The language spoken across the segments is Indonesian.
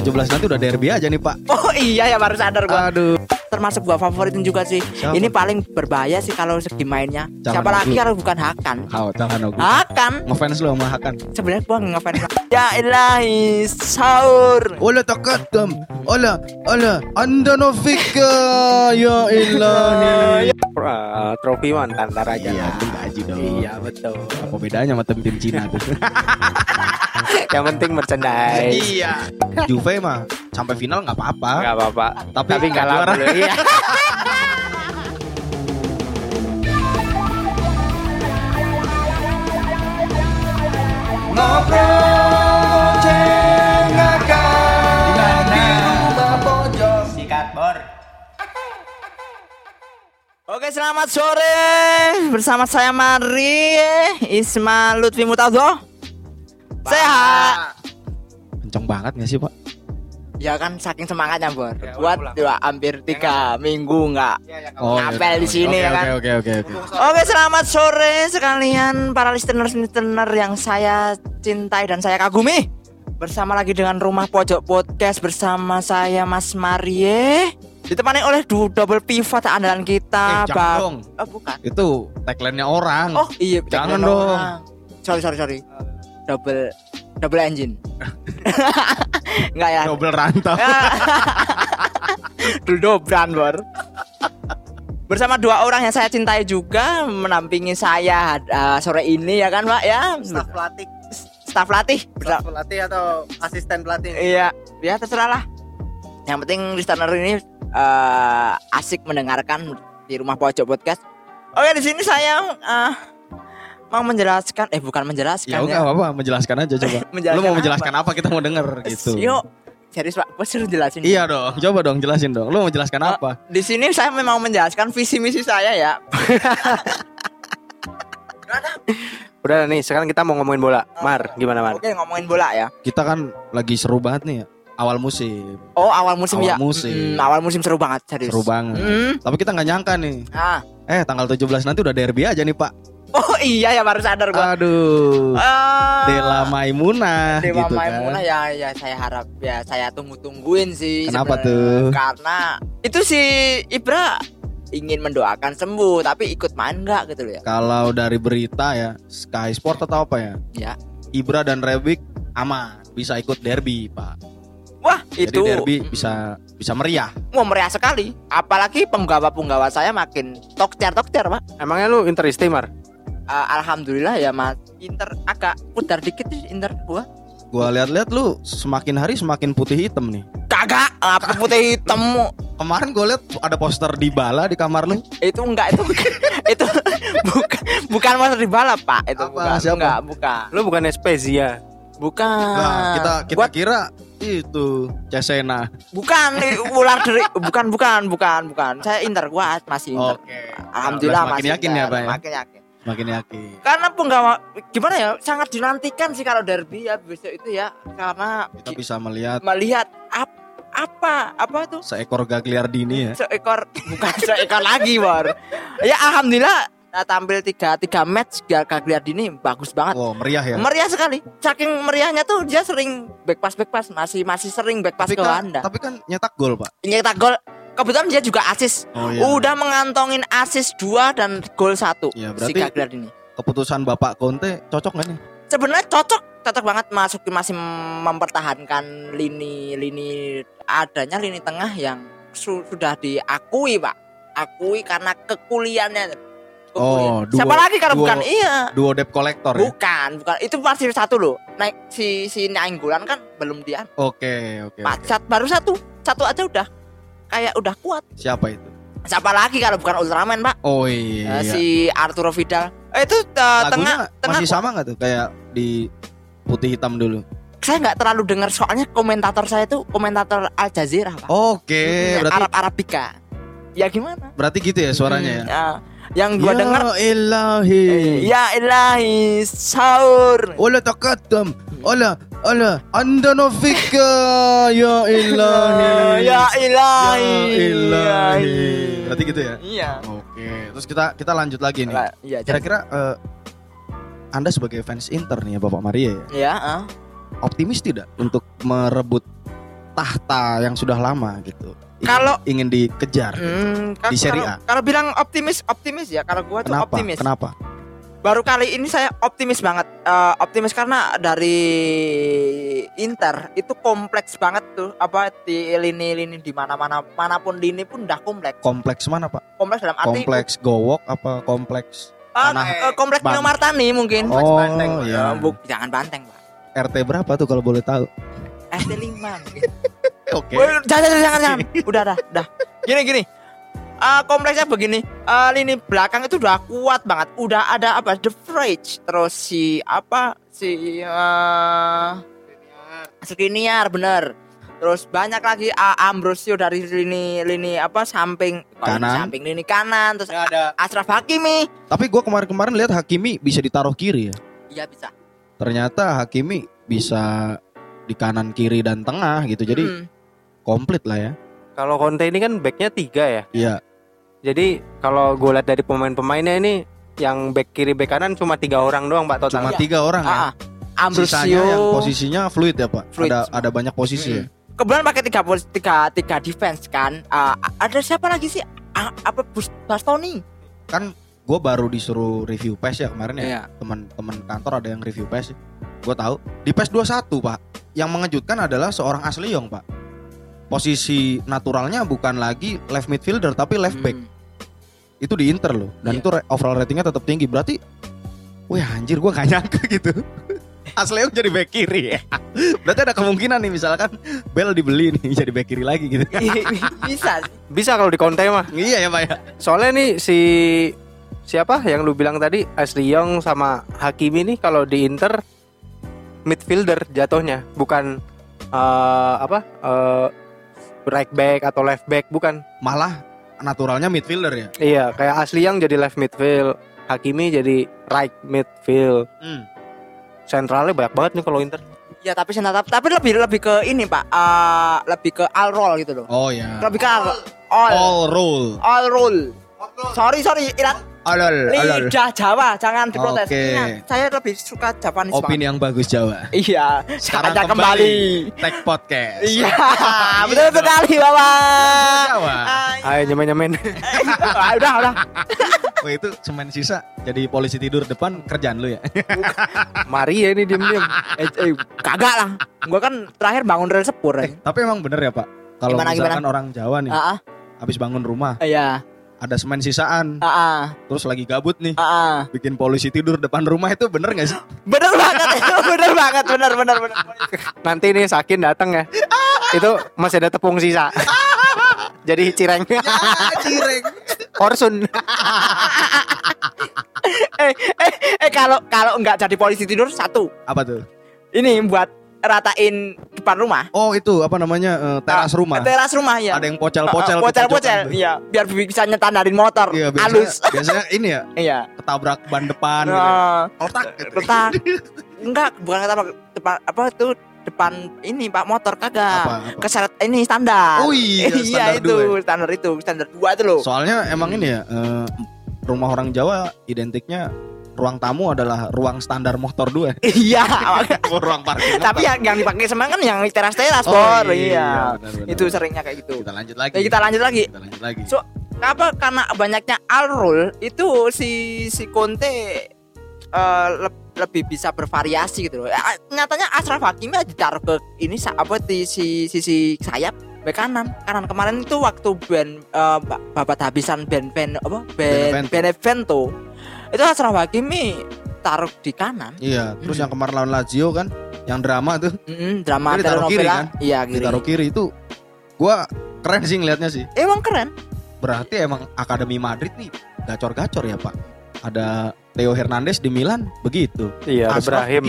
17 nanti udah derby aja nih Pak. Oh iya ya, baru sadar gua. Aduh. Termasuk gua favoritin juga sih. Siapa? Ini paling berbahaya sih kalau segi mainnya. Siapa lagi kalau bukan Hakan? Hakan. Ngefans lu sama Hakan? Sebenarnya gua ngefans. Ya ilahi sahur. Ola taqaddam. Ola anda no fikir. Ya ilahi. Trofi mantan raja. Iya, gaji dong. Iya, betul. Apa bedanya sama tim Cina tuh? Yang penting merchandise. Iya. Juve mah sampai final enggak apa-apa. Enggak apa-apa. Tapi enggak juara. Iya. Ngobrol cengakan di rumah pojok sikat bor. Oke, selamat sore. Bersama saya Marie Isma Lutfi Muttazo. Sehat. Kenceng banget gak sih Pak? Ya kan saking semangatnya Bor. Buat ya, hampir 3 minggu gak ngapel di sini kan. Oke, selamat sore sekalian para listener yang saya cintai dan saya kagumi. Bersama lagi dengan Rumah Pojok Podcast bersama saya Mas Marie. Ditemani oleh double pivot andalan kita. Jangan dong. Oh bukan. Itu tagline-nya orang. Oh iya. Jangan dong. Sorry. Double engine. Enggak ya. Double rantau. Dudobran Bor. Bersama dua orang yang saya cintai juga menampingi saya sore ini ya kan Pak ya. Staf pelatih. Staf pelatih atau asisten pelatih. Iya, ya terserah lah. Yang penting listener ini asik mendengarkan di Rumah Pojok Podcast. Oke, di sini saya mau menjelaskan, bukan menjelaskan ya. Enggak apa-apa, menjelaskan aja coba. Lu mau menjelaskan apa? Kita mau denger gitu. Yuk, serius Pak, gua suruh jelasin. Iya dong, coba dong jelasin dong. Lu mau menjelaskan apa? Di sini saya memang menjelaskan visi misi saya ya. Udah nih, sekarang kita mau ngomongin bola. Mar, gimana Mar? Oke, ngomongin bola ya. Kita kan lagi seru banget nih ya. Awal musim. Awal musim seru banget, serius. Tapi kita gak nyangka nih. Tanggal 17 nanti udah derby aja nih Pak. Oh iya ya, baru sadar gua. Aduh. Dela Maimunah Dewa gitu Maimunah, kan. Ya saya harap ya, saya tungguin sih. Kenapa tuh? Karena itu si Ibra ingin mendoakan sembuh, tapi ikut main enggak gitu loh ya. Kalau dari berita ya, Sky Sport atau apa ya? Ya. Ibra dan Rebic aman, bisa ikut derby, Pak. Wah, jadi itu derby bisa meriah. Wah, meriah sekali. Apalagi penggawa saya makin tokcer, Pak. Emangnya lu Interisti, Mar? Alhamdulillah ya Mas. Inter agak pudar dikit sih Inter gua. Gua lihat-lihat lu semakin hari semakin putih hitam nih. Kagak, apa putih hitam. Kemarin gua lihat ada poster Dybala di kamar lu. Itu enggak itu. Itu bukan poster Dybala, Pak. Itu apa, bukan. Lu bukan Spezia. Bukan. Nah, kita kira itu Cesena. Bukan ular dari bukan. Saya Inter, gua masih Inter. Okay. Alhamdulillah masih. Makin yakin. Karena penggawa gimana ya, sangat dinantikan sih kalau derby ya besok itu ya, karena kita bisa melihat apa tuh seekor Gagliardini ya. Bukan seekor lagi War. Ya alhamdulillah tampil 3 match Gagliardini bagus banget. Wow, meriah ya. Meriah sekali. Saking meriahnya tuh dia sering back pass masih sering back pass ke Wanda. Tapi kan nyetak gol, Pak. Nyetak gol. Kebetulan dia juga asis. Oh, iya. Udah mengantongin asis 2 dan gol 1 ya, si Gerrard ini. Keputusan Bapak Conte cocok gak nih? Sebenarnya cocok banget, masih mempertahankan lini adanya, lini tengah yang sudah diakui Pak. Akui karena kekuliannya. Oh, siapa lagi kalau bukan iya. Duo debt collector. Bukan. Itu masih satu loh. Naik si Nainggolan kan belum dia. Oke. Pacat baru satu. Satu aja udah. Kayak udah kuat. Siapa itu? Siapa lagi kalau bukan Ultraman Pak? Oh iya. Si Arturo Vidal. Itu tengah masih sama nggak tuh kayak di putih hitam dulu? Saya nggak terlalu dengar soalnya komentator saya itu komentator Al Jazeera Pak. Oke. Berarti Arabika. Ya gimana? Berarti gitu ya suaranya ya. Yang gua dengar. Ya ilahi sahur. Ola taqaddam. Ola anda no fikir. Ya ilahi. Berarti gitu ya? Iya. Oke. Terus kita lanjut lagi nih. Iya, kira-kira Anda sebagai fans Inter nih ya Bapak Maria ya? Iya, optimis tidak untuk merebut tahta yang sudah lama gitu. Kalau ingin dikejar gitu, di Serie A. Kalau bilang optimis ya, kalau gua tuh optimis. Kenapa? Baru kali ini saya optimis banget. Optimis karena dari Inter itu kompleks banget tuh. Apa di lini-lini di mana-mana, manapun lini pun udah kompleks. Kompleks mana, Pak? Kompleks dalam arti kompleks gowok apa kompleks? Kompleks Nino Martani mungkin. Kompleks Banteng. Ya. Jangan Banteng, Pak. RT berapa tuh kalau boleh tahu? RT 5 mungkin. Oke. Jangan. Udah. Gini. Kompleksnya begini, lini belakang itu udah kuat banget, udah ada apa The Fridge, terus Skriniar bener, terus banyak lagi Ambrosio dari lini apa samping kanan, samping lini kanan, terus ya ada Ashraf Hakimi. Tapi gue kemarin lihat Hakimi bisa ditaruh kiri ya? Iya bisa. Ternyata Hakimi bisa di kanan kiri dan tengah gitu, jadi komplit lah ya. Kalau Conte ini kan backnya 3 ya. Iya. Jadi kalau gue lihat dari pemain-pemainnya ini, yang back kiri back kanan cuma 3 orang doang Pak total. Cuma 3 orang ya. Ambrosio. Sisanya yang posisinya fluid ya Pak. Fluid. Ada banyak posisi ya. Kebetulan pakai 3 defense kan. Ada siapa lagi sih? Bastoni. Kan gue baru disuruh review PES ya kemarin ya. Iya. Teman-teman kantor ada yang review PES. Gue tahu di PES 21 Pak. Yang mengejutkan adalah seorang Ashley Young Pak. Posisi naturalnya bukan lagi left midfielder tapi left back. Itu di Inter loh. Dan itu overall ratingnya tetap tinggi. Berarti wih anjir gue gak nyangka gitu. Ashley Young jadi back kiri ya. Berarti ada kemungkinan nih misalkan Bell dibeli nih jadi back kiri lagi gitu. Bisa kalau di Conte mah. Iya ya Pak ya. Soalnya nih siapa yang lu bilang tadi Ashley Young sama Hakimi nih kalau di Inter midfielder jatuhnya. Bukan right back atau left back bukan, malah naturalnya midfielder ya. Iya, kayak Ashley Young jadi left midfield, Hakimi jadi right midfield. Sentralnya banyak banget nih kalau Inter. Ya tapi sentral tapi lebih ke ini Pak, lebih ke all roll gitu loh. Oh ya. Yeah. Lebih ke all roll. Sorry Alol. Lidah Jawa jangan diprotes. Okay. Nah, saya lebih suka Japanese. Opini yang bagus Jawa. Iya. Sekarang kembali. Tag podcast. Iya. Betul sekali Bapak. Ayo nyemen. Udah. Wah itu semen sisa. Jadi polisi tidur depan kerjaan lu ya. Mari ya ini diem. Kagak lah. Gua kan terakhir bangun rel sepur. Tapi emang bener ya Pak. Kalau misalkan orang Jawa nih. Habis bangun rumah. Iya. Ada semen sisaan, terus lagi gabut nih, bikin polisi tidur depan rumah itu bener gak sih? Bener banget, bener. Nanti nih Sakin datang ya, itu masih ada tepung sisa, jadi cireng. Ya, cireng. Orsun. Kalau nggak jadi polisi tidur satu. Apa tuh? Ini buat ratain depan rumah. Oh itu apa namanya teras rumah. Teras rumah ya. Ada yang pocel-pocel. Iya. Biar bisa nyetandarin motor. Iya, halus. Biasanya ini ya. Iya. Ketabrak ban depan. Retak. Enggak, bukan ketabrak depan apa tuh depan ini Pak motor kagak. Apa? Keseret ini standar. Oh iya. Standar itu ya? Standar 2 itu loh. Soalnya emang ini ya rumah orang Jawa identiknya. Ruang tamu adalah ruang standar motor 2. Iya. Ruang parkir. Tapi yang dipakai semang kan yang teras-teras bor. Iya. Benar. Itu seringnya kayak gitu. Kita lanjut lagi. So, apa karena banyaknya alrul itu si Conte lebih bisa bervariasi gitu loh. Nyatanya Ashraf Hakimi aja ditaruh ke ini apa di sisi sayap bek kanan kemarin itu waktu babat habisan Benevento. Itu Ashraf Hakimi taruh di kanan. Iya, terus yang kemarin lawan Lazio kan, yang drama tuh. Drama taruh kiri kan? Iya, ditaruh kiri itu. Gua keren sih ngelihatnya sih. Emang keren. Berarti emang Akademi Madrid nih gacor-gacor ya, Pak. Ada Theo Hernandez di Milan begitu. Iya, Brahim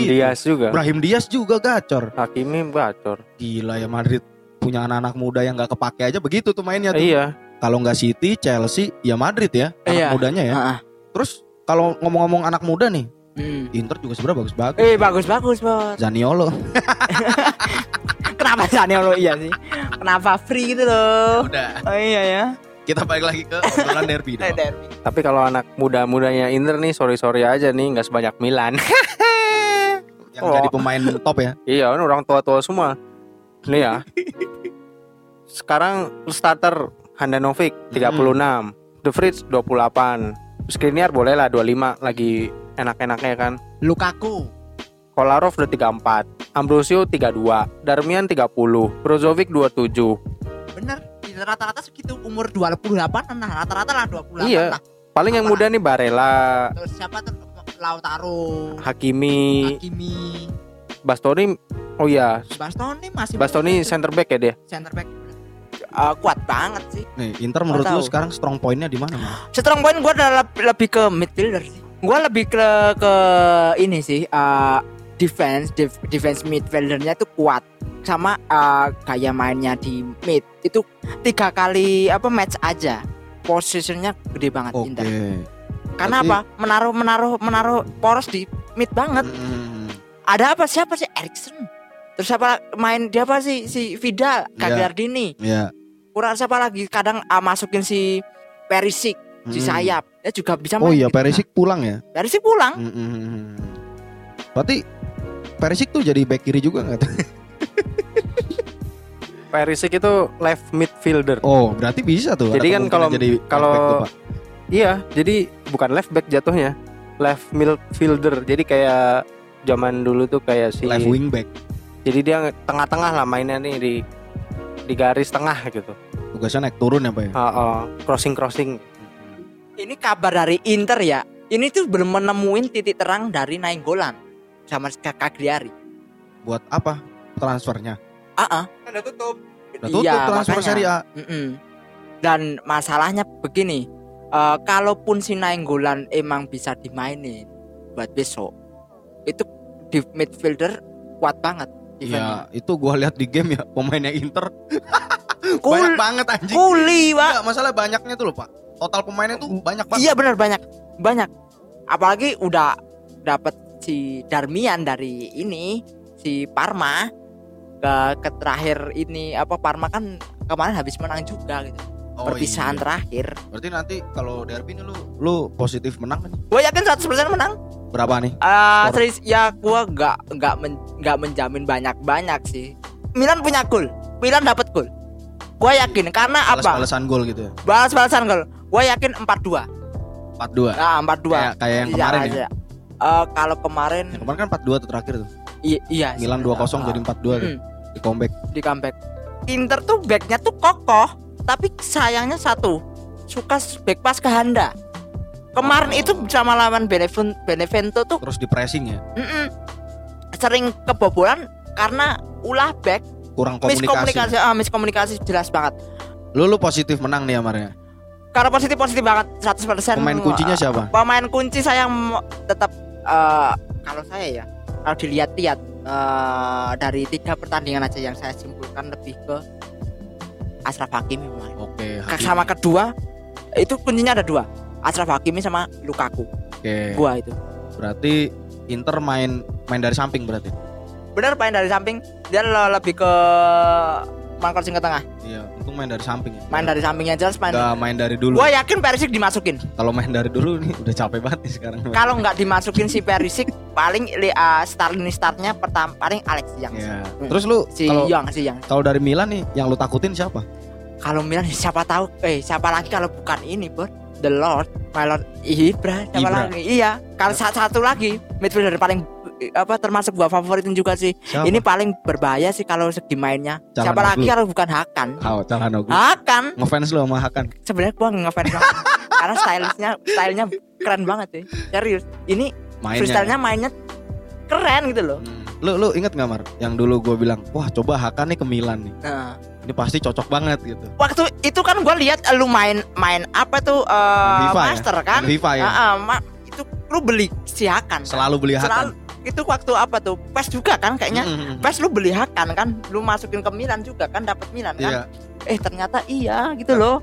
Diaz juga gacor. Hakimi gacor. Gila ya Madrid punya anak-anak muda yang enggak kepake aja begitu tuh mainnya tuh. Iya. Kalau enggak City, Chelsea, ya Madrid ya, anak mudanya ya. Terus kalau ngomong-ngomong anak muda nih, Inter juga sebenarnya bagus-bagus. Bagus-bagus, Bos. Zaniolo. Kenapa Zaniolo iya sih? Kenapa free gitu loh? Ya udah. Oh iya ya. Kita balik lagi ke obrolan derby. Tapi kalau anak muda-mudanya Inter nih sorry aja nih enggak sebanyak Milan. Yang jadi pemain top ya. Iya, orang tua-tua semua. Nih ya. Sekarang starter Handanovic 36, De Vrij 28, Skriniar bolehlah 25 lagi enak-enaknya kan. Lukaku, Kolarov udah 34, Ambrosio 32, Darmian 30, Brozovic 27. Bener, rata-rata segitu umur 28 nah, rata-rata lah 28 iya. Lah. Paling apa yang muda lah? Nih Barella. Terus siapa tuh? Lautaro, Hakimi. Bastoni. Oh iya, Bastoni masih. Bastoni center back ya dia. Center back. Kuat banget sih. Nih, Inter menurut lu sekarang strong point-nya di mana? Strong point gua adalah lebih ke midfielder sih. Gua lebih ke ini sih, defense midfieldernya tuh kuat. Sama gaya mainnya di mid itu 3 kali match aja. Posisinya gede banget Inter. Karena apa? Menaruh poros di mid banget. Ada apa? Siapa sih Eriksen? Terus siapa main dia apa sih si Vidal, Gagliardini. Yeah. Kurang siapa lagi? Kadang masukin si Perišić si sayap. Dia juga bisa main. Oh iya, gitu. Perišić pulang ya? Perišić pulang. Berarti Perišić tuh jadi bek kiri juga enggak tuh? Perišić itu left midfielder. Oh, berarti bisa tuh. Jadi kan kalau iya, jadi bukan left back jatuhnya, left midfielder. Jadi kayak zaman dulu tuh kayak si left wing back. Jadi dia tengah-tengah lah mainnya nih di garis tengah gitu. Tugasnya naik turun ya, Pak ya? Crossing. Ini kabar dari Inter ya. Ini tuh belum menemuin titik terang dari Nainggolan sama Cagliari. Buat apa transfernya? Kan udah tutup. Udah tutup transfer Serie A. Dan masalahnya begini. Kalaupun si Nainggolan emang bisa dimainin buat besok, itu di midfielder kuat banget. Ya, itu gua lihat di game ya pemainnya Inter banyak banget anjing. Kuli, Pak. Enggak, masalah banyaknya tuh loh, Pak. Total pemainnya tuh banyak banget. Iya, benar banyak. Apalagi udah dapet si Darmian dari ini, si Parma ke terakhir ini Parma kan kemarin habis menang juga gitu. Perpisahan terakhir. Berarti nanti kalau derby ini lu positif menang kan? Gue yakin 100% menang. Berapa nih? Gue enggak menjamin banyak-banyak sih. Milan punya gol. Milan dapat gol. Gue yakin karena balasan gol gitu ya. Balasan gol. Gue yakin 4-2. 4-2. Nah, 4-2. Kayak yang kemarin ya. Kalau kemarin yang kemarin kan 4-2 tuh terakhir tuh. Iya. Milan 2-0 jadi 4-2 tuh. Di comeback. Inter tuh backnya tuh kokoh. Tapi sayangnya suka back pass ke Handa. Kemarin itu sama lawan Benevento tuh terus di pressing ya. Sering kebobolan karena ulah back kurang komunikasi. Miskomunikasi jelas banget. Lu positif menang nih amarnya. Karena positif banget 100%. Pemain kuncinya siapa? Pemain kunci saya tetap kalau saya ya kalau dilihat-lihat dari 3 pertandingan aja yang saya simpulkan lebih ke Ashraf Hakimi main. Hakimi. Sama kedua itu kuncinya ada 2, Ashraf Hakimi sama Lukaku. Gua itu. Berarti Inter main dari samping berarti. Benar, main dari samping. Dia lebih ke mangkosing ke tengah. Iya, untung main dari samping. Ya. Main dari sampingnya jelas main. Enggak main dari dulu. Gua yakin Perišić dimasukin. Kalau main dari dulu nih udah capek banget nih sekarang. Kalau enggak dimasukin si Perišić paling startnya pertama paling Alex Young. Yeah. Terus lu si Young. Kalau dari Milan nih yang lu takutin siapa? Kalau Milan siapa tahu siapa lagi kalau bukan ini, Bro? The Lord, My Lord Ibra, siapa lagi? Iya, kalau satu lagi midfielder paling termasuk gua favoritin juga sih. Siapa? Ini paling berbahaya sih kalau segi mainnya. Calhanoglu. Siapa lagi kalau bukan Hakan? Calhanoglu. Hakan. Ngefans lu sama Hakan? Sebenarnya gua ngefans banget. Karena stylenya keren banget sih. Serius. Ini freestyle-nya mainnya keren gitu loh. Lu inget enggak Mar? Yang dulu gua bilang, "Wah, coba Hakan nih ke Milan nih." Ini pasti cocok banget gitu. Waktu itu kan gua lihat lu main apa tuh Master ya? Kan? FIFA ya. Itu lu beli si Hakan. Selalu beli Hakan. Itu waktu apa tuh PES juga kan kayaknya PES lu beli Hakan kan lu masukin ke Milan juga kan dapat Milan kan ternyata iya gitu loh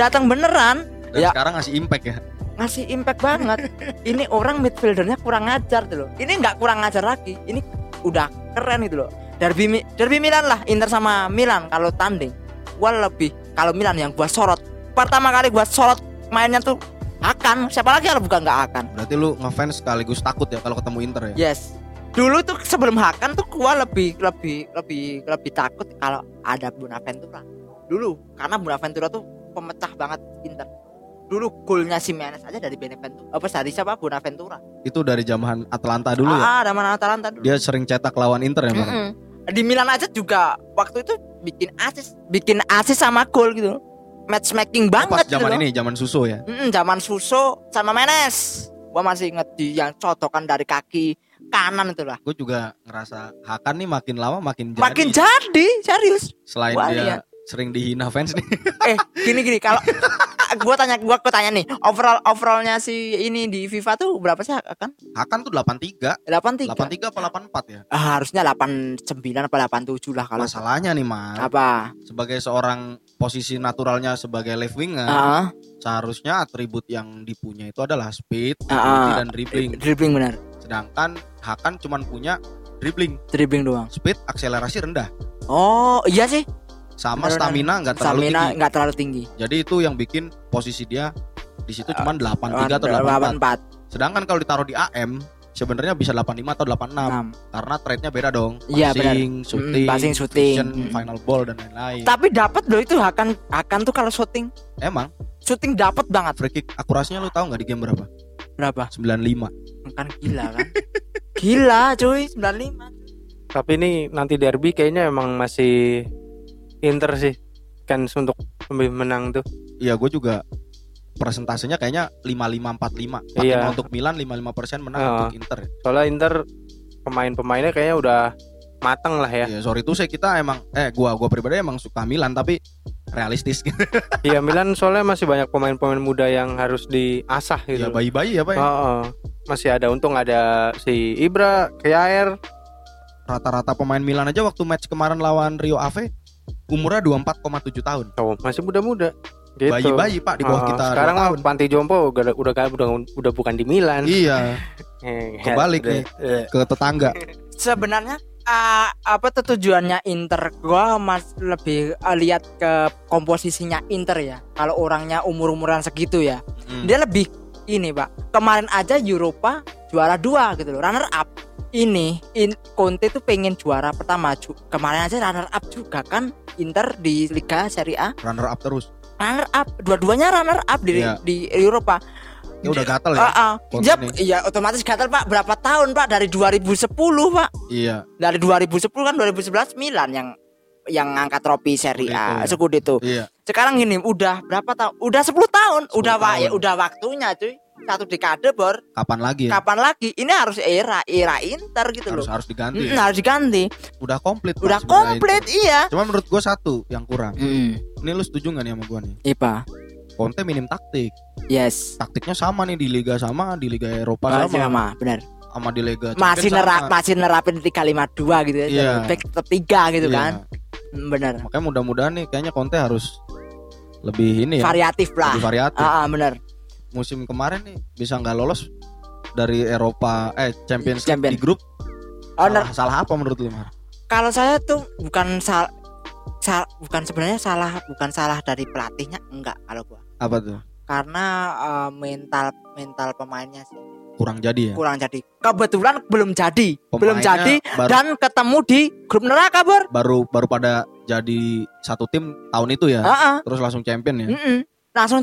datang beneran dan sekarang ngasih impact banget. Ini orang midfieldernya kurang ajar tuh loh, ini nggak kurang ajar lagi, ini udah keren gitu loh. Derby Milan lah, Inter sama Milan kalau tanding gua lebih kalau Milan yang gua sorot pertama kali mainnya tuh Hakan, siapa lagi kalau bukan nggak Hakan. Berarti lu ngefans sekaligus takut ya kalau ketemu Inter ya? Yes. Dulu tuh sebelum Hakan tuh gua lebih takut kalau ada Bonaventura. dulu, karena Bonaventura tuh pemecah banget Inter. Dulu golnya Simeone aja dari Bonaventura. Apa dari siapa? Bonaventura. Itu dari zaman Atalanta dulu ya? Ah, zaman Atalanta dulu. Dia sering cetak lawan Inter ya, Bang. Mm-hmm. Di Milan aja juga waktu itu bikin asis sama gol gitu. Matchmaking banget. Pas zaman ini, zaman Suso ya. Zaman Suso sama Menes. Gua masih inget di yang cocokan dari kaki kanan itulah. Gue juga ngerasa Hakan nih makin lama makin jadi. Makin jadi, serius. Selain gua dia liat sering dihina fans nih. Gini kalau gue tanya nih, overallnya si ini di FIFA tuh berapa sih Hakan? Hakan tuh 83 apa 84 ya? Harusnya 89 apa 87 lah kalau. Masalahnya nih, Mas. Apa? Sebagai seorang posisi naturalnya sebagai left winger, seharusnya atribut yang dipunya itu adalah speed, agility dan dribbling. Dribbling benar. Sedangkan Hakan cuman punya dribbling doang. Speed, akselerasi rendah. Oh, iya sih. Sama stamina nggak terlalu tinggi. Jadi itu yang bikin posisi dia di situ cuma 83 atau 84. Sedangkan kalau ditaruh di AM sebenarnya bisa 85 atau 86. Karena trade-nya beda dong. Passing, shooting, vision, final ball dan lain-lain. Tapi dapat loh itu Hakan tuh kalau shooting. Emang? Shooting dapat banget. Free kick akurasinya lu tahu nggak di game berapa? 95. Kan gila kan? Gila cuy, 95. Tapi ini nanti derby kayaknya emang masih Inter sih kans untuk menang tuh. Iya, gue juga persentasenya kayaknya 55-45. Iya. Untuk Milan 55% menang untuk Inter. Soalnya Inter pemain-pemainnya kayaknya udah matang lah ya. Iya, sorry tuh saya kita emang gue pribadi emang suka Milan tapi realistis. Iya, Milan soalnya masih banyak pemain-pemain muda yang harus diasah gitu. Iya, bayi-bayi ya Pak. Masih ada, untung ada si Ibra, Aurier. Rata-rata pemain Milan aja waktu match kemarin lawan Rio Ave umurnya 24,7 tahun. Masih muda-muda. Gitu. Bayi-bayi Pak di bawah kita. Sekarang panti jompo udah bukan di Milan. Iya. Kebalik nih ke tetangga. Sebenarnya apa tuh tujuannya Inter? Gua lebih lihat ke komposisinya Inter ya. Kalau orangnya umur-umuran segitu ya. Dia lebih ini Pak. Kemarin aja Europa juara 2 gitu loh, runner up. Ini Conte tuh pengen juara pertama. Kemarin aja runner up juga kan Inter di Liga Serie A. Runner up terus. Runner up, dua-duanya runner up di Eropa. Ya udah gatel ya. Iya, otomatis gatel Pak. Berapa tahun Pak dari 2010 Pak? Iya. Dari 2010 kan 2011 Milan yang ngangkat trofi Serie A, Scudetto. Iya. Sekarang gini, udah berapa tahun? Udah 10 tahun. Udah waktunya cuy. Satu dekade bor. Kapan lagi? Ini harus era Inter gitu loh. Harus diganti. Ya? Harus diganti. Udah komplit iya. Cuma menurut gue satu yang kurang. Ini lu setuju nggak nih sama gue nih? Ipa. Conte minim taktik. Yes. Taktiknya sama nih di Liga sama di Liga Eropa sama. Benar. Sama di Liga. Masih nerapin 3-5-2 gitu ya. Yeah. Back ketiga gitu kan. Benar. Makanya mudah-mudahan nih kayaknya Conte harus lebih ini ya. Variatif lah. Lebih variatif. Benar. Musim kemarin nih bisa nggak lolos dari Eropa Champions League di grup. Salah apa menurut lu, Mar? Kalau saya tuh bukan salah dari pelatihnya, enggak kalau gua. Apa tuh? Karena mental pemainnya sih kurang jadi. Kebetulan belum jadi dan ketemu di grup neraka, Bor. Baru pada jadi satu tim tahun itu ya. Terus langsung champion ya. Langsung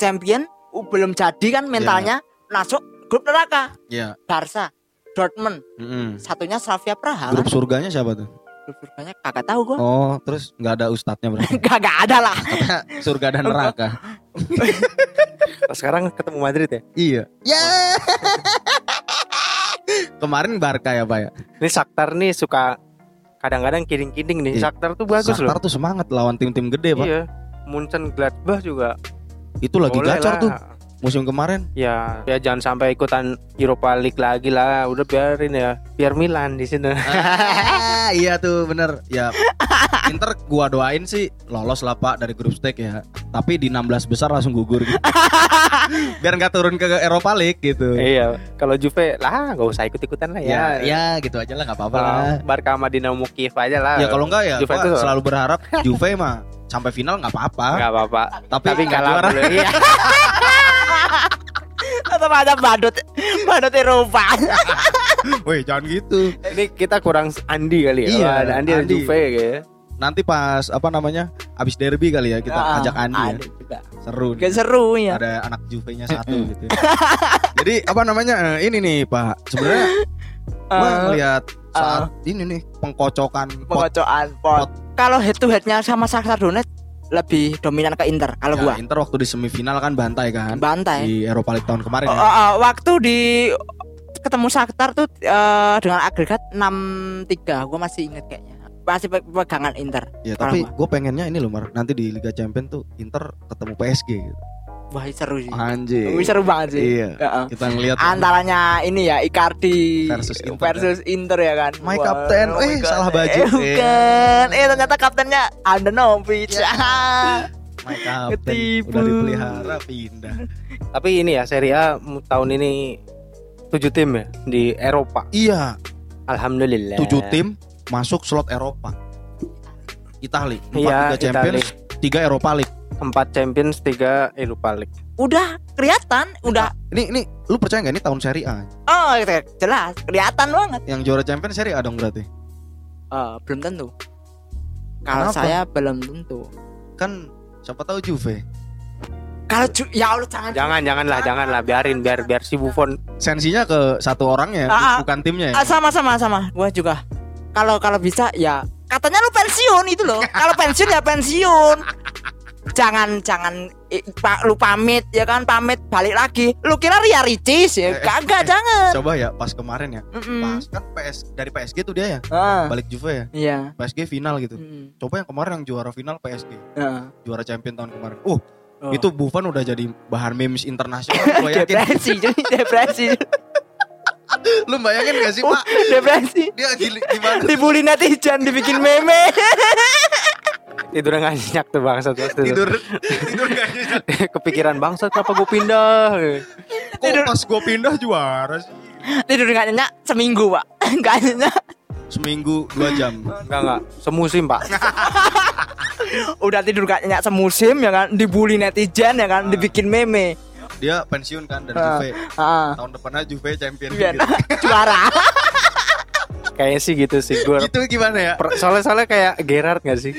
champion, belum jadi kan mentalnya, masuk grup neraka. Iya. Barca, Dortmund. Satunya Slavia Praha. Grup surganya siapa tuh? Grup surganya kagak tahu gua. Oh, terus enggak ada ustadznya berarti. Kagak ada lah. Surga dan neraka. Sekarang ketemu Madrid ya? Iya. Kemarin Barca ya, Pak ya. Ini Shakhtar nih suka kadang-kadang kiring-kiring nih. Iya. Shakhtar tuh bagus loh. Shakhtar tuh semangat lawan tim-tim gede, Pak. Iya. Munchen Gladbach juga itu lagi gacor tuh musim kemarin. Ya jangan sampai ikutan Europa League lagi lah, udah biarin ya, biar Milan di sini. Iya tuh bener ya. Inter gua doain sih lolos lah Pak dari grup stage ya, tapi di 16 besar langsung gugur gitu. Biar nggak turun ke Europa League gitu. Iya, kalau Juve lah nggak usah ikut-ikutan lah ya. Ya gitu aja lah, nggak apa-apa lah. Barca sama Dinamo Kiev aja lah. Ya kalau nggak ya Juve itu selalu berharap Juve mah sampai final nggak apa-apa. Tapi kalah dulu ya. Atau ada badut Eropa. Woi jangan gitu. Ini kita kurang Andi kali ya. Iya, ada Andi dan Juve kayaknya. nanti pas apa namanya abis derby kali ya kita ajak Andi ya. Seru. Gak seru ya. Ada anak Juve-nya satu gitu. Jadi apa namanya ini nih Pak. Sebenarnya melihat saat ini nih pengkocokan pot. Kalau head to headnya sama Shakhtar Donetsk lebih dominan ke Inter. Kalau ya, gua Inter waktu di semifinal kan bantai di Europa League tahun kemarin. Waktu di ketemu Shakhtar tuh dengan agregat 6-3. Gua masih ingat kayaknya. Masih pegangan Inter. Ya, tapi gue pengennya ini loh Mar, nanti di Liga Champions tuh Inter ketemu PSG gitu. Wah seru sih. Anjir. Seru banget sih. Iya. Kita ngelihat antaranya ini ya Icardi versus Inter ya kan. My Captain. Salah baju. Bukan. Ternyata kaptennya Andanovic. My Captain. Udah dipelihara pindah. Tapi ini ya Serie A tahun ini 7 tim ya di Eropa. Iya. Alhamdulillah. 7 tim masuk slot Eropa. Itali 4 ya, Liga Champions, Italy. 3 Europa League, 4 Champions, 3 Europa League. Udah kelihatan, udah. Ini lu percaya enggak ini tahun Serie A? Oh, jelas, kelihatan banget. Yang juara Champions Serie A dong berarti. Belum tentu. Kalau saya belum tentu. Kan siapa tahu Juve. Kalau ya Allah janganlah biarin biar si Buffon sensinya ke satu orangnya bukan timnya ya. Sama. Gua juga. Kalau bisa ya katanya lu pensiun itu loh. Kalau pensiun ya pensiun. Jangan lu pamit ya kan, pamit balik lagi. Lu kira Ria Ricis ya? Kagak, jangan. Coba ya pas kemarin ya. Pas kan dari PSG tuh dia ya. Balik Juve ya. Iya. PSG final gitu. Coba yang kemarin yang juara final PSG. Juara champion tahun kemarin. Itu Buffon udah jadi bahan memes internasional. Gua yakin. Depresi. Lu bayangin gak sih Pak? Depresi. Dia gimana? Dibully netizen, dibikin meme. Tidur gak nyenyak tuh bangsat. Tidur gak nyenyak. Kepikiran bangsat kenapa gue pindah. Kok pas gue pindah juara sih. Tidur gak nyenyak seminggu Pak. Gak nyenyak. Seminggu 2 jam. Enggak. Semusim Pak. Udah tidur gak nyenyak semusim ya kan. Dibully netizen ya kan. Dibikin meme. Dia pensiun kan dari Juve. Tahun depannya Juve champion gitu. Juara. Kayaknya sih gitu sih gue. Gitu gimana ya? Soalnya kayak Gerrard enggak sih?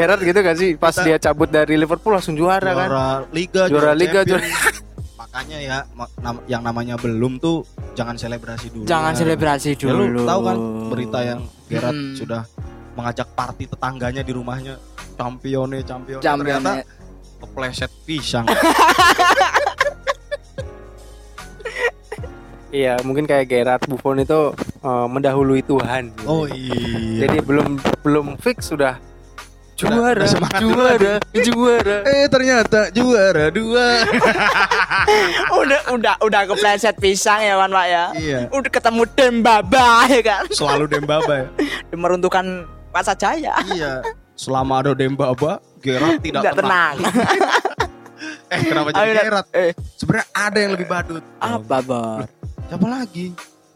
Gerrard gitu enggak sih? Pas dia cabut dari Liverpool langsung juara kan. Juara Liga. Makanya ya yang namanya belum tuh jangan selebrasi dulu. Ya, lu tahu kan berita yang Gerrard sudah mengajak party tetangganya di rumahnya. Campione. Ternyata kepleset pisang. Iya, mungkin kayak Gerrard, Buffon itu mendahului Tuhan. Gitu. Oh iya. Jadi belum fix sudah juara. Ternyata juara 2. udah kepleset pisang ya kan Pak ya. Iya. Udah ketemu Dembaba ya kan. Selalu Dembaba ya. Meruntuhkan Pasajaya. Iya. Selama ada Dembaba, Gerrard tidak tenang. Kenapa jadi Gerrard? Sebenarnya ada yang lebih badut. Apa, Bor? Siapa lagi?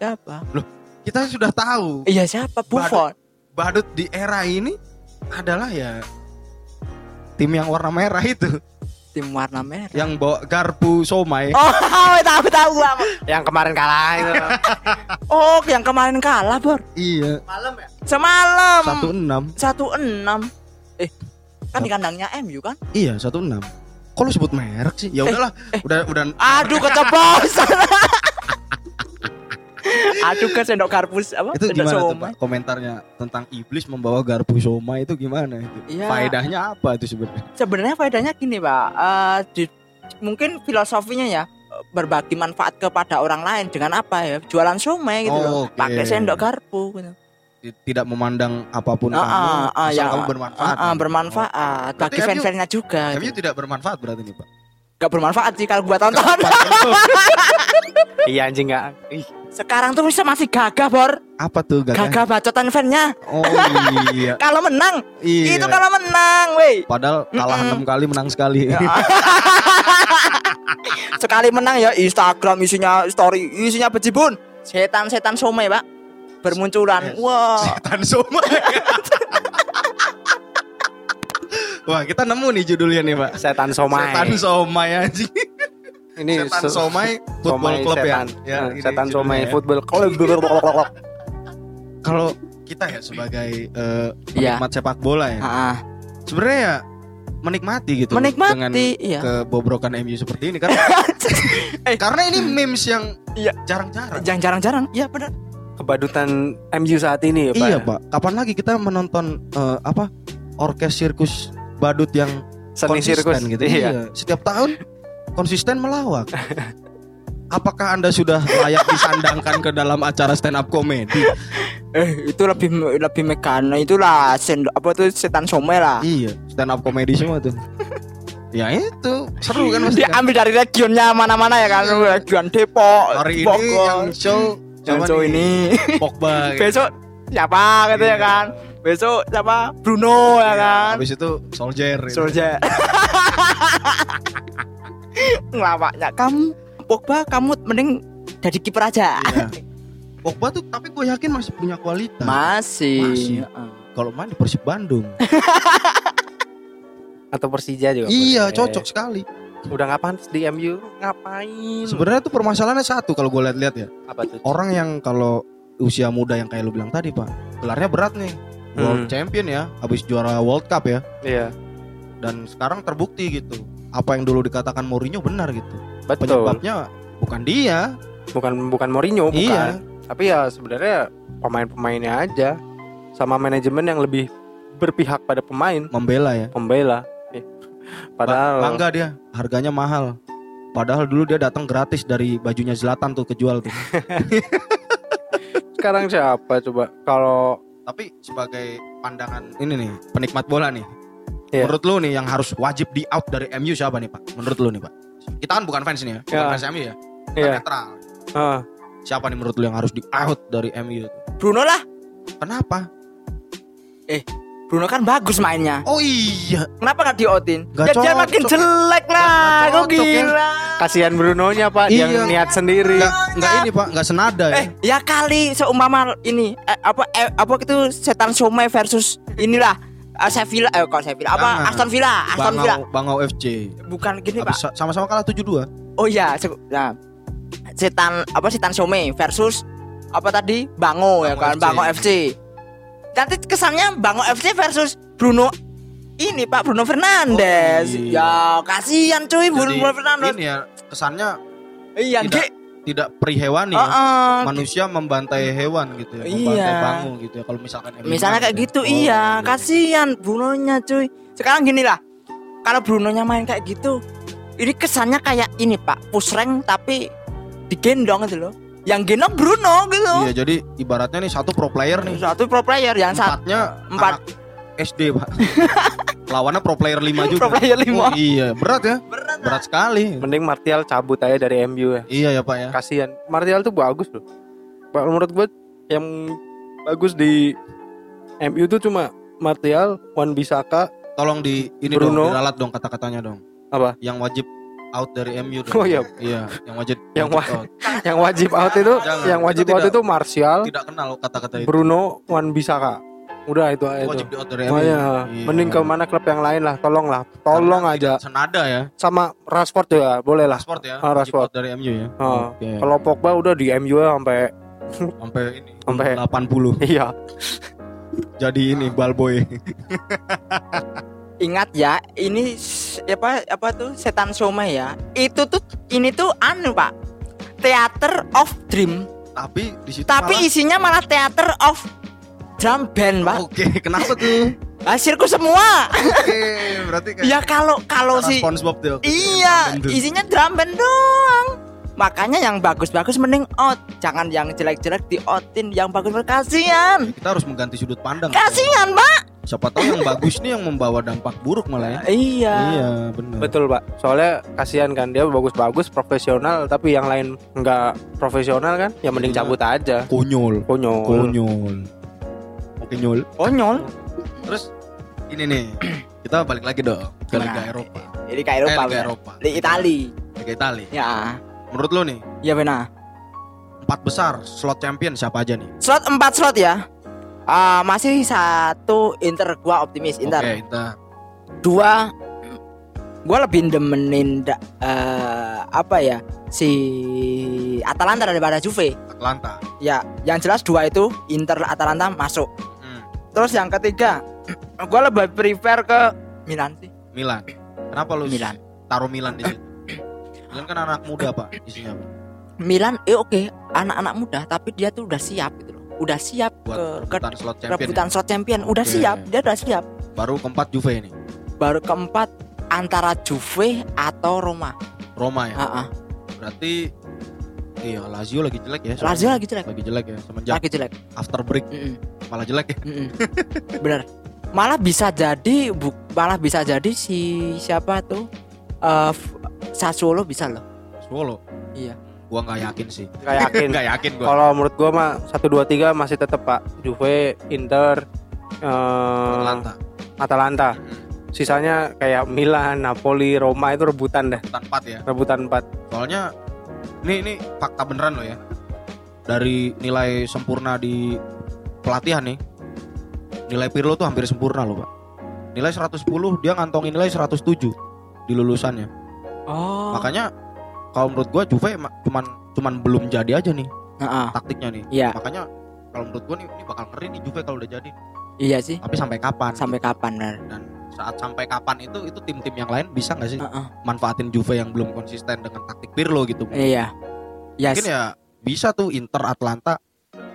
Siapa? Loh, kita sudah tahu. Iya, siapa? Buffon. Badut di era ini adalah ya tim yang warna merah itu. Tim warna merah. Yang bawa garpu somai. Oh, tahu. Yang kemarin kalah itu. Oh, yang kemarin kalah, Bor. Iya. Malam ya? Semalam 1-6. Kan di kandangnya MU kan? Iya, 1-6. Kok lu sebut merek sih? Ya udahlah, udah. Aduh, ketebosan. Aduh, ke sendok garpu apa? Itu gimana tuh, Pak? Komentarnya tentang iblis membawa garpu somai itu gimana itu? Ya. Faedahnya apa itu sebenarnya? Sebenarnya faedahnya gini, Pak. Mungkin filosofinya ya berbagi manfaat kepada orang lain dengan apa ya? Jualan somai gitu loh. Okay. Pakai sendok garpu gitu. Tidak memandang apapun kamu asal kamu bermanfaat bermanfaat bagi fans-fansnya juga. Tapi tidak bermanfaat berarti nih Pak. Gak bermanfaat sih kalau gua tonton. Iya anjing gak. Sekarang tuh bisa masih gagah Bor. Apa tuh gagah? Gagah bacotan fansnya. Oh iya. Kalau menang iya. Itu kalau menang wey. Padahal kalah 6 kali menang sekali. Sekali menang ya Instagram isinya story. Isinya bejibun. Setan-setan somai Pak. Bermunculan. Wah. Setan somai. Wah, kita nemu nih judulnya nih, Pak. Setan somai anjing. Ini Setan Somai Football Club ya. Setan Somai Football Club. Kalau kita ya sebagai penikmat sepak bola ya. Sebenarnya ya menikmati dengan kebobrokan MU seperti ini karena karena ini memes yang jarang-jarang. Yang jarang-jarang. Iya benar. Kebadutan MU saat ini ya, Pak. Iya, Pak. Kapan lagi kita menonton orkes sirkus badut yang seni sirkus gitu. Iya. Setiap tahun konsisten melawak. Apakah Anda sudah layak disandangkan ke dalam acara stand up comedy? Itu lebih mekana, itulah setan somai lah. Iya, stand up comedy semua tuh. Ya itu seru kan mesti. Diambil dari regionnya mana-mana ya kan, region Depok. Hari ini Bogor. Yang show ini Pogba. Gitu. Besok siapa gitu ya kan? Besok siapa? Bruno ya kan. Habis itu Soldier. Ngelawaknya kamu. Pogba kamu mending jadi kiper aja. Iya. Pogba tuh tapi gue yakin masih punya kualitas. Masih. Kalau main di Persib Bandung atau Persija juga. Iya, cocok sekali. Udah ngapain di MU? Ngapain? Sebenarnya tuh permasalahannya satu kalau gue lihat-lihat ya. Apa tuh? Orang yang kalau usia muda yang kayak lu bilang tadi, Pak. Gelarnya berat nih. World Champion ya, habis juara World Cup ya. Iya. Dan sekarang terbukti gitu. Apa yang dulu dikatakan Mourinho benar gitu. Betul. Penyebabnya bukan dia, bukan Mourinho, bukan. Iya. Tapi ya sebenarnya pemain-pemainnya aja sama manajemen yang lebih berpihak pada pemain, membela. Padahal bangga dia, harganya mahal. Padahal dulu dia datang gratis dari bajunya Zlatan tuh kejual tuh. Sekarang siapa coba? Kalau tapi sebagai pandangan ini nih, penikmat bola nih. Iya. Menurut lu nih yang harus wajib di out dari MU siapa nih, Pak? Menurut lu nih, Pak? Kita kan bukan fans nih ya, bukan fans MU ya. Kita netral. Siapa nih menurut lu yang harus di out dari MU itu? Bruno lah. Kenapa? Bruno kan bagus mainnya. Oh iya. Kenapa gak di-outin? Ya dia makin jelek lah. Kok gila. Kasihan Brunonya, Pak, yang niat sendiri. Enggak ini, Pak, enggak senada ya. Ya kali seumpama ini apa itu setan somai versus inilah. Aston Villa, Bangau FC. Bukan gini, Pak. Sama-sama kalah 7-2. Oh iya, nah. Setan Some versus Bangau ya kan, Bangau FC. Nanti kesannya Bangau FC versus Bruno ini, Pak, Bruno Fernandes. Oh, iya. Ya, kasihan cuy Bruno Fernandes. Ini ya kesannya tidak prihewani ya. Manusia membantai hewan gitu ya, membantai bangu gitu ya. Kalau misalnya kayak gitu kasihan Brunonya cuy. Sekarang gini lah, kalau Brunonya main kayak gitu, ini kesannya kayak ini, Pak, push rank tapi digendong gitu loh. Yang gendong Bruno gitu. Iya, jadi ibaratnya nih satu pro player yang empatnya anak SD, Pak. Lawannya pro player 5 juga. Pro player 5. Oh, iya, berat ya. Berat sekali. Mending Martial cabut aja dari MU ya. Iya ya, Pak ya. Kasihan. Martial tuh bagus loh. Menurut gue yang bagus di MU tuh cuma Martial, Wan Bisaka. Tolong Bruno. Dong, diralat dong kata-katanya dong. Apa? Yang wajib out dari MU dong. Oh iya. Iya, yang wajib. Yang wajib out itu, jangan. Yang wajib itu out itu Martial. Tidak kenal kata-kata itu. Bruno, Wan Bisaka. Udah itu wajib di out dari MU. Oh, iya. Mending ke mana klub yang lain lah, tolong aja. Senada ya. Sama Rashford juga boleh lah. Rashford ya. Rashford dari MU ya. Okay. Kalau Pogba udah di MU ya sampai ini. Sampai 80. Iya. Jadi ini ballboy. Ingat ya, ini setan somai ya. Itu tuh ini tuh Pak. Theater of Dream. Tapi isinya malah Theater of drum band, Pak. Oke, kenapa tuh? Sirkus semua. Oke, berarti kayak ya kalau si SpongeBob tuh. Iya, isinya drum band doang. Makanya yang bagus-bagus mending out. Jangan yang jelek-jelek di-outin, yang bagus kasihan. Kita harus mengganti sudut pandang. Kasihan, Pak. Siapa tahu yang bagus nih yang membawa dampak buruk malah ya. Iya, benar. Betul, Pak. Soalnya kasihan kan dia bagus-bagus profesional tapi yang lain enggak profesional kan? Ya mending cabut aja. Konyol. Konyol. Terus ini nih, kita balik lagi dong ke Liga Eropa. Liga Itali. Ya. Menurut lo nih? Iya benar. 4 besar slot champion siapa aja nih? 4 slot ya. Masih 1 Inter, gua optimis Inter. Oke, Inter. 2 gua lebih demenin si dari Atalanta daripada Juve. Atalanta. Ya, yang jelas dua itu Inter Atalanta masuk. Terus yang ketiga, gue lebih prefer ke Milan sih. Milan. Kenapa lu Milan? Taruh Milan di situ. Milan kan anak muda, Pak, isinya. Milan oke, anak-anak muda, tapi dia tuh udah siap gitu loh. Udah siap buat ke rebutan slot champion. Udah okay. Siap, dia udah siap. Baru keempat Juve ini. Baru keempat antara Juve atau Roma ya. Uh-uh. Berarti Lazio lagi jelek ya. Lazio lagi jelek ya semenjak after break. Mm-mm. Malah jelek ya. Benar. Malah bisa jadi si siapa tuh Sassuolo bisa loh. Sassuolo. Iya. Gua enggak yakin sih. Enggak yakin gua. Kalau menurut gua mah 1 2 3 masih tetap Pak. Juve, Inter, Atalanta. Mm-hmm. Sisanya kayak Milan, Napoli, Roma itu rebutan dah. Rebutan 4. Soalnya ini fakta beneran loh ya. Dari nilai sempurna di pelatihan nih. Nilai Pirlo tuh hampir sempurna loh, Pak. Nilai 110, dia ngantongin nilai 107 di lulusannya. Oh. Makanya kalau menurut gua Juve cuman belum jadi aja nih. Taktiknya nih. Yeah. Makanya kalau menurut gua ini bakal ngeri nih Juve kalau udah jadi. Iya sih. Tapi sampai kapan? Benar. Dan saat sampai kapan itu tim-tim yang lain bisa nggak sih manfaatin Juve yang belum konsisten dengan taktik Pirlo gitu? Iya. Yes. Mungkin ya bisa tuh Inter Atlanta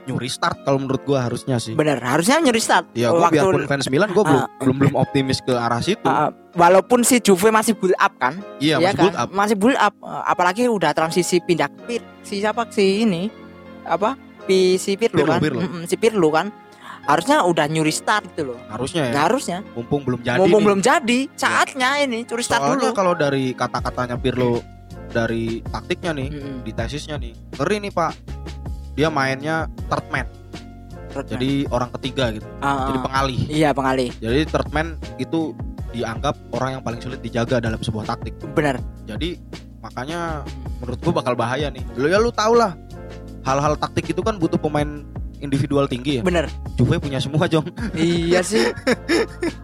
nyuri start kalau menurut gue harusnya sih. Bener, harusnya nyuri start. Ya gue biarpun fans Milan gue belum optimis ke arah situ. Walaupun si Juve masih build up kan? Iya masih kan? Build up. Masih build up. Apalagi udah transisi pindah Pirlo kan? Si Pirlo kan. Harusnya udah nyuri start gitu loh. Harusnya ya. Mumpung belum jadi. Saatnya ya. Ini nyuri start. Soalnya dulu. Soalnya kalau dari kata-katanya Pirlo, dari taktiknya nih, di tesisnya nih, ngeri nih Pak. Dia mainnya third man. Jadi orang ketiga gitu. Jadi pengalih. Iya, pengalih. Jadi third man itu dianggap orang yang paling sulit dijaga dalam sebuah taktik. Benar. Jadi makanya menurut gua bakal bahaya nih. Lu tau lah. Hal-hal taktik itu kan butuh pemain individual tinggi ya. Bener. Juve punya semua Jong. Iya sih.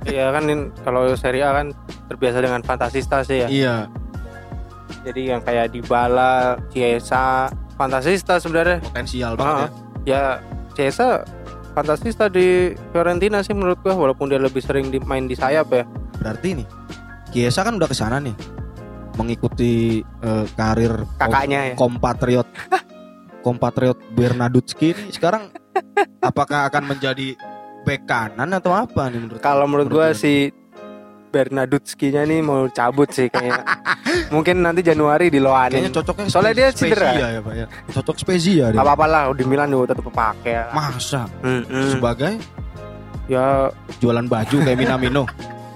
Iya kan kalau Serie A kan terbiasa dengan fantasista sih ya. Iya. Jadi yang kayak Dybala, Chiesa, fantasista sebenarnya. Potensial banget ya. Ya Chiesa fantasista di Fiorentina sih menurut gua, walaupun dia lebih sering main di sayap ya. Berarti nih Chiesa kan udah kesana nih, mengikuti karir kakaknya kompatriot. Kompatriot Bernadutski ini sekarang apakah akan menjadi bek kanan atau apa nih menurut? Kalau menurut gua si Bernadutski-nya nih mau cabut sih kayaknya. Mungkin nanti Januari diloanin. Kayaknya cocoknya soalnya dia cedera. Ya, Pak, ya. Cocok Spezia dia. Apa apalah di Milan juga tetap kepake. Masa? Sebagai ya jualan baju kayak Minamino.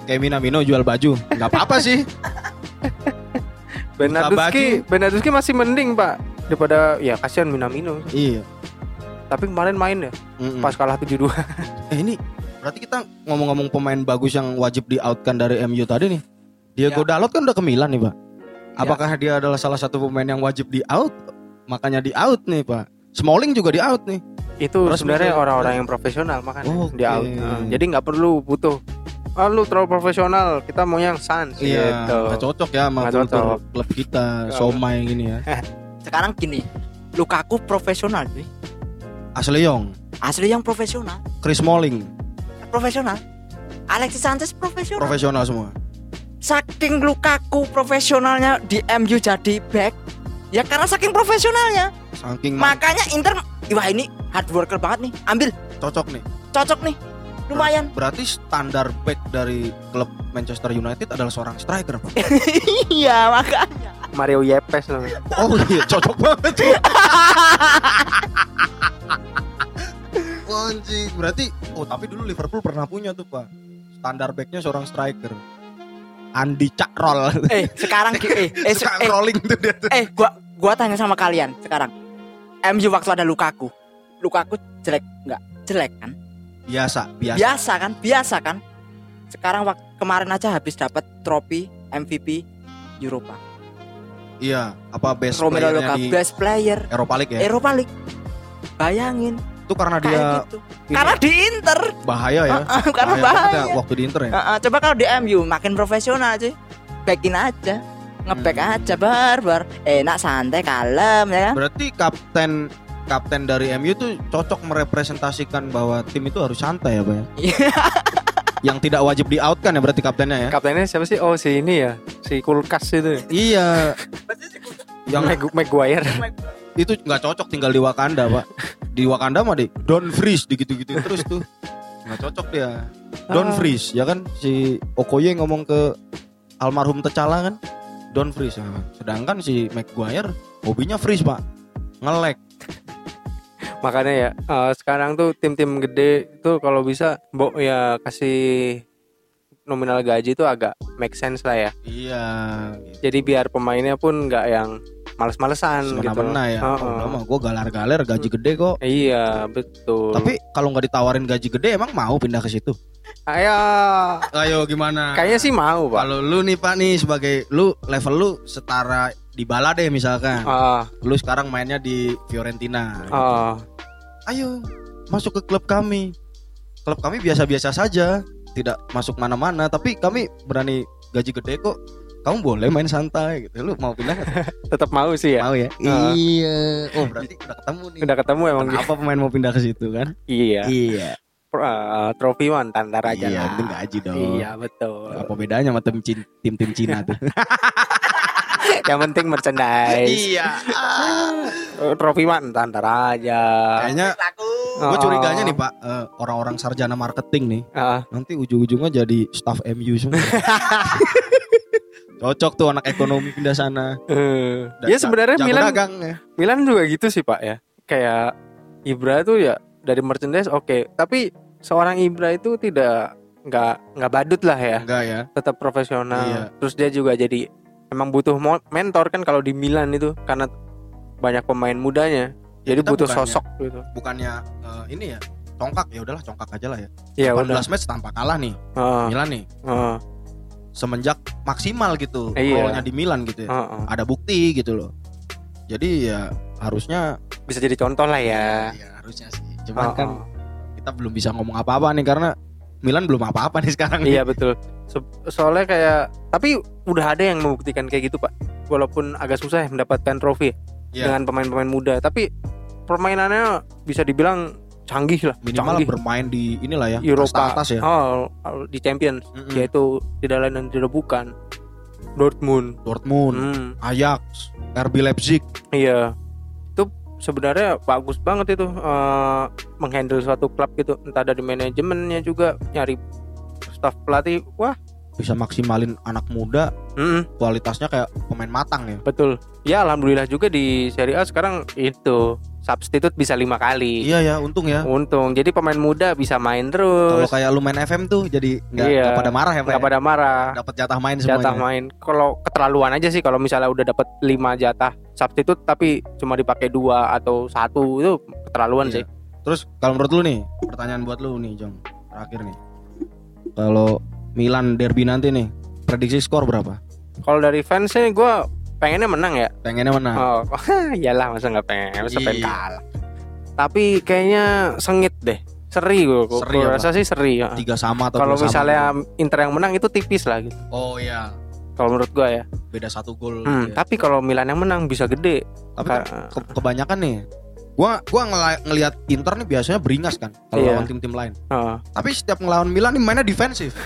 Kayak Minamino jual baju. Enggak apa-apa sih. Bernadutski masih mending, Pak. Daripada ya kasihan Minamino. Iya. Tapi kemarin main ya. Pas kalah 7-2. Ini berarti kita ngomong-ngomong pemain bagus yang wajib di-out-kan dari MU tadi nih. Diego Dalot kan udah ke Milan nih, Pak. Apakah dia adalah salah satu pemain yang wajib di-out? Makanya di-out nih, Pak. Smalling juga di-out nih. Itu terus sebenarnya orang-orang yang profesional makanya di-out. Jadi enggak perlu butuh lu terlalu profesional, kita mau yang sans gitu. Enggak cocok ya sama kultur klub kita, Somai yang ini ya. Sekarang gini, Lukaku profesional nih. Ashley Young profesional. Chris Smalling profesional. Alexis Sanchez profesional. Profesional semua. Saking Lukaku profesionalnya di MU jadi back. Ya karena saking profesionalnya. Makanya Inter, wah ini hard worker banget nih. Ambil. Cocok nih. Lumayan. Berarti standar back dari klub Manchester United adalah seorang striker, Pak. Iya, makanya Mario Yepes loh. Oh iya, cocok banget. Anjing, berarti tapi dulu Liverpool pernah punya tuh, Pak. Standar back-nya seorang striker. Andy Cakrol. Sekarang sekarang rolling tuh dia tuh. Gua tanya sama kalian sekarang. MU waktu ada Lukaku jelek enggak? Jelek kan? Biasa kan. Sekarang kemarin aja habis dapat trofi MVP Eropa. Iya, apa best player-nya di best player Eropa League. Bayangin. Itu karena dia gitu. Karena di Inter. Bahaya ya. Karena bahaya. Waktu di Inter ya. Coba kalau di MU makin profesional sih. Backin aja. ngeback aja barbar, enak santai kalem ya kan. Berarti kapten dari MU tuh cocok merepresentasikan bahwa tim itu harus santai ya, Pak ya. Yang tidak wajib di out kan ya berarti kaptennya ya. Kaptennya siapa sih? Oh si ini ya, si kulkas itu. Iya. Yang Maguire. Itu nggak cocok tinggal di Wakanda Pak. Di Wakanda mah di don't freeze digitu-gitu terus tuh. Nggak cocok dia. Don't freeze ya kan, si Okoye ngomong ke almarhum T'Challa kan, don't freeze ya. Sedangkan si Maguire hobinya freeze Pak, nge-lag. Makanya ya sekarang tuh tim-tim gede tuh kalau bisa mbok ya kasih nominal gaji tuh agak make sense lah ya. Iya. Gitu. Jadi biar pemainnya pun nggak yang males-malesan gitu. Benar ya. Lama gue galer-galer gaji gede kok. Iya betul. Tapi kalau nggak ditawarin gaji gede emang mau pindah ke situ? Ayo gimana? Kayaknya sih mau Pak. Kalau lu nih Pak nih sebagai lu level lu setara Dybala deh misalkan. Lu sekarang mainnya di Fiorentina. Gitu. Ayo masuk ke klub kami. Klub kami biasa-biasa saja, tidak masuk mana-mana. Tapi kami berani gaji gede kok. Kamu boleh main santai gitu. Lu mau pindah? Tetap mau sih ya. Mau ya. Iya. Oh berarti udah ketemu nih. Udah ketemu emang. Kenapa gitu? Pemain mau pindah ke situ kan? Iya. Trofi mantan tar aja. Iya. Penting gaji dong. Iya betul. Apa bedanya sama tim-tim Cina tuh? Yang penting merchandise. Iya. Trofi mantan tar aja. Kayaknya gue curiganya nih Pak, orang-orang sarjana marketing nih nanti ujung-ujungnya jadi staff MU semua. Cocok tuh anak ekonomi pindah sana. Ya sebenarnya Milan juga gitu sih Pak ya. Kayak Ibra tuh ya dari merchandise oke. Tapi seorang Ibra itu nggak badut lah ya. Enggak ya. Tetap profesional. Iya. Terus dia juga jadi emang butuh mentor kan kalau di Milan itu karena banyak pemain mudanya. Ya, jadi butuh sosok gitu. Bukannya ini ya congkak ya udahlah congkak aja lah ya. Iya, 18 match tanpa kalah nih. Milan nih. Semenjak maksimal gitu role-nya di Milan gitu ya. Ada bukti gitu loh. Jadi ya harusnya bisa jadi contoh lah ya. Iya harusnya sih. Cuman kan kita belum bisa ngomong apa-apa nih karena Milan belum apa-apa nih sekarang. Iya nih. Betul. Soalnya kayak tapi udah ada yang membuktikan kayak gitu Pak. Walaupun agak susah mendapatkan trofi dengan pemain-pemain muda, tapi permainannya bisa dibilang canggih lah. Minimal canggih. Bermain di inilah ya Eropa atas ya. Di Champions yaitu tidak lain dan tidak bukan Dortmund, Ajax, RB Leipzig. Iya. Itu sebenarnya bagus banget itu menghandle suatu klub gitu. Entah dari manajemennya juga nyari staff pelatih. Wah, bisa maksimalin anak muda, kualitasnya kayak pemain matang ya. Betul. Ya alhamdulillah juga di Serie A sekarang itu substitute bisa 5 kali. Iya ya, untung ya. Untung. Jadi pemain muda bisa main terus. Kalau kayak lu main FM tuh jadi enggak pada marah ya, Pak. Enggak pada marah. Dapat jatah main semuanya. Jatah main. Kalau keterlaluan aja sih kalau misalnya udah dapat 5 jatah substitute tapi cuma dipakai 2 atau 1 itu keterlaluan sih. Terus kalau menurut lu nih, pertanyaan buat lu nih, Jong. Terakhir nih. Kalau Milan derby nanti nih, prediksi skor berapa? Kalau dari fans sih gue pengennya menang ya. Pengennya menang. Oh, iyalah masa nggak pengen, masa pengen kalah. Tapi kayaknya sengit deh, seri gue. Gue rasa sih seri. 3 sama atau 2 sama. Kalau misalnya Inter yang menang itu tipis lah gitu. Oh iya. Kalau menurut gue ya. Beda 1 gol. Tapi kalau Milan yang menang bisa gede. Tapi kebanyakan nih. Gua ngelihat Inter nih biasanya beringas kan kalau lawan tim-tim lain. Tapi setiap ngelawan Milan nih mainnya defensif.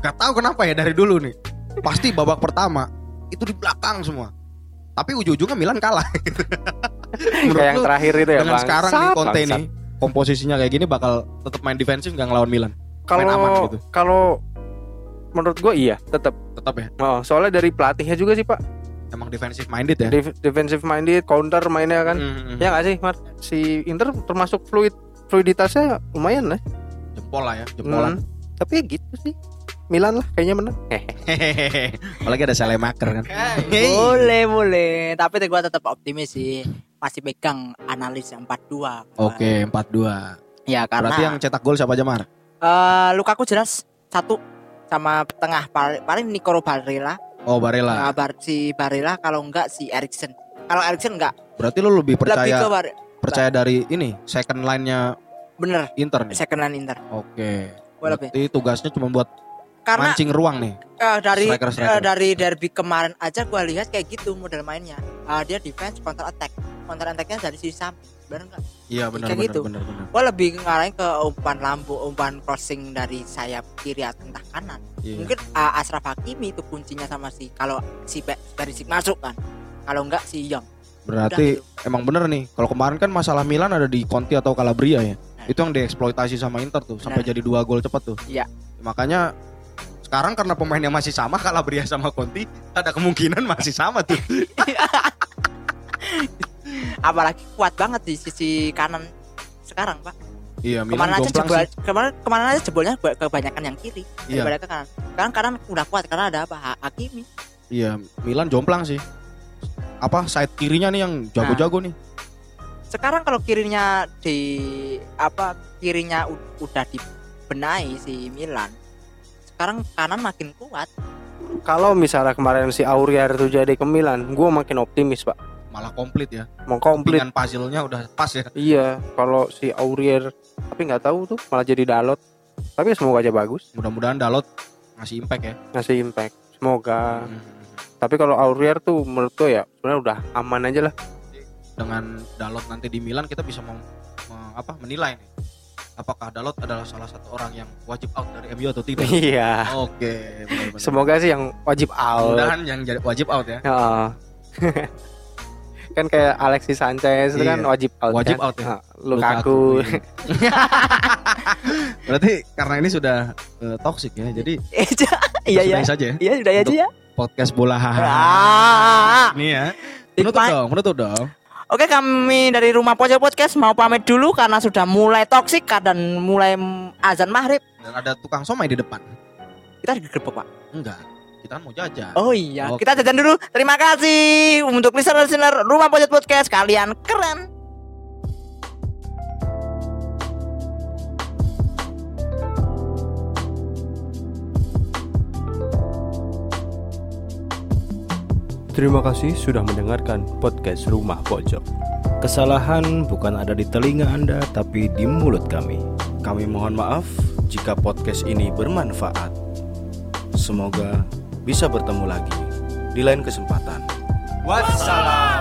Gak tahu kenapa ya dari dulu nih. Pasti babak pertama itu di belakang semua. Tapi ujung-ujungnya Milan kalah. Kayak yang terakhir itu ya, Bang. Dengan sekarang di Conte nih komposisinya kayak gini bakal tetap main defensif enggak ngelawan Milan. Kalau gitu. Kalau menurut gua iya, tetap ya. Soalnya dari pelatihnya juga sih, Pak. Emang defensive minded ya. Defensive minded, counter mainnya kan. Ya enggak sih, Mar? Si Inter termasuk fluiditasnya lumayan lah. Jempol lah ya, jempolan. Tapi gitu sih. Milan lah kayaknya menang. Apalagi ada Salemaker kan. Boleh. Tapi gue tetap optimis sih. Masih pegang analis yang 4-2. Oke, 4-2. Ya, karena berarti yang cetak gol siapa aja, Mar? Lukaku jelas 1 sama tengah paling Nicolo Barella. Oh Barella. Si Barella kalau enggak si Eriksen. Kalau Eriksen enggak. Berarti lu lebih percaya dari ini second line-nya. Bener. Inter nih. Second line Inter. Oke. Berarti tugasnya cuma buat Karena mancing ruang nih. Dari derby kemarin aja gue lihat kayak gitu model mainnya. Dia defense counter attack. Counter attack-nya dari sisi samping. Benar enggak? Iya, benar gitu. Gue lebih ngarahin ke umpan lambung, umpan crossing dari sayap kiri atau entah kanan. Yeah. Mungkin Ashraf Hakimi itu kuncinya sama si kalau si Perišić masuk kan. Kalau enggak si Young. Berarti udah, emang bener nih. Kalau kemarin kan masalah Milan ada di Conte atau Calabria ya. Nah. Itu yang dieksploitasi sama Inter tuh sampai jadi 2 gol cepat tuh. Iya. Makanya sekarang karena pemainnya masih sama, Calabria sama Conte, ada kemungkinan masih sama tuh. Apalagi kuat banget di sisi kanan sekarang, Pak. Iya, Milan gomplang sih. Kemarin aja jebolnya kebanyakan yang kiri daripada ke kanan. Sekarang kanan udah kuat karena ada apa? Hakimi. Iya, Milan jomplang sih. Apa side kirinya nih yang jago-jago nih. Sekarang kalau kirinya udah dibenahi si Milan. Sekarang kanan makin kuat. Kalau misalnya kemarin si Aurier itu jadi ke Milan, gue makin optimis, Pak. Malah komplit ya. Mau komplit. Dengan puzzle-nya udah pas ya. Iya, kalau si Aurier, tapi nggak tahu tuh malah jadi Dalot. Tapi semoga aja bagus. Mudah-mudahan Dalot ngasih impact ya. Ngasih impact, semoga. Tapi kalau Aurier tuh menurut gue ya sebenarnya udah aman aja lah. Dengan Dalot nanti di Milan kita bisa menilai nih. Apakah Dalot adalah salah satu orang yang wajib out dari MU atau tidak? Iya. Oke. Benar-benar. Semoga sih yang wajib out. Mudah-mudahan yang wajib out ya. Oh. Kan kayak Alexis Sanchez itu kan wajib out. Wajib out ya. Lukaku. Berarti karena ini sudah toxic ya. Jadi iya. Iya sudah aja ya. Podcast bola hahaha. Ini ya. Menutup dong. Oke, kami dari Rumah Pojok Podcast mau pamit dulu karena sudah mulai toksik dan mulai azan maghrib. Dan ada tukang somai di depan. Kita digerebek, Pak? Enggak, kita mau jajan. Oh iya, okay. Kita jajan dulu. Terima kasih untuk listener-listener Rumah Pojok Podcast, kalian keren. Terima kasih sudah mendengarkan podcast Rumah Pojok. Kesalahan bukan ada di telinga Anda, tapi di mulut kami. Kami mohon maaf jika podcast ini bermanfaat. Semoga bisa bertemu lagi di lain kesempatan. Wassalam.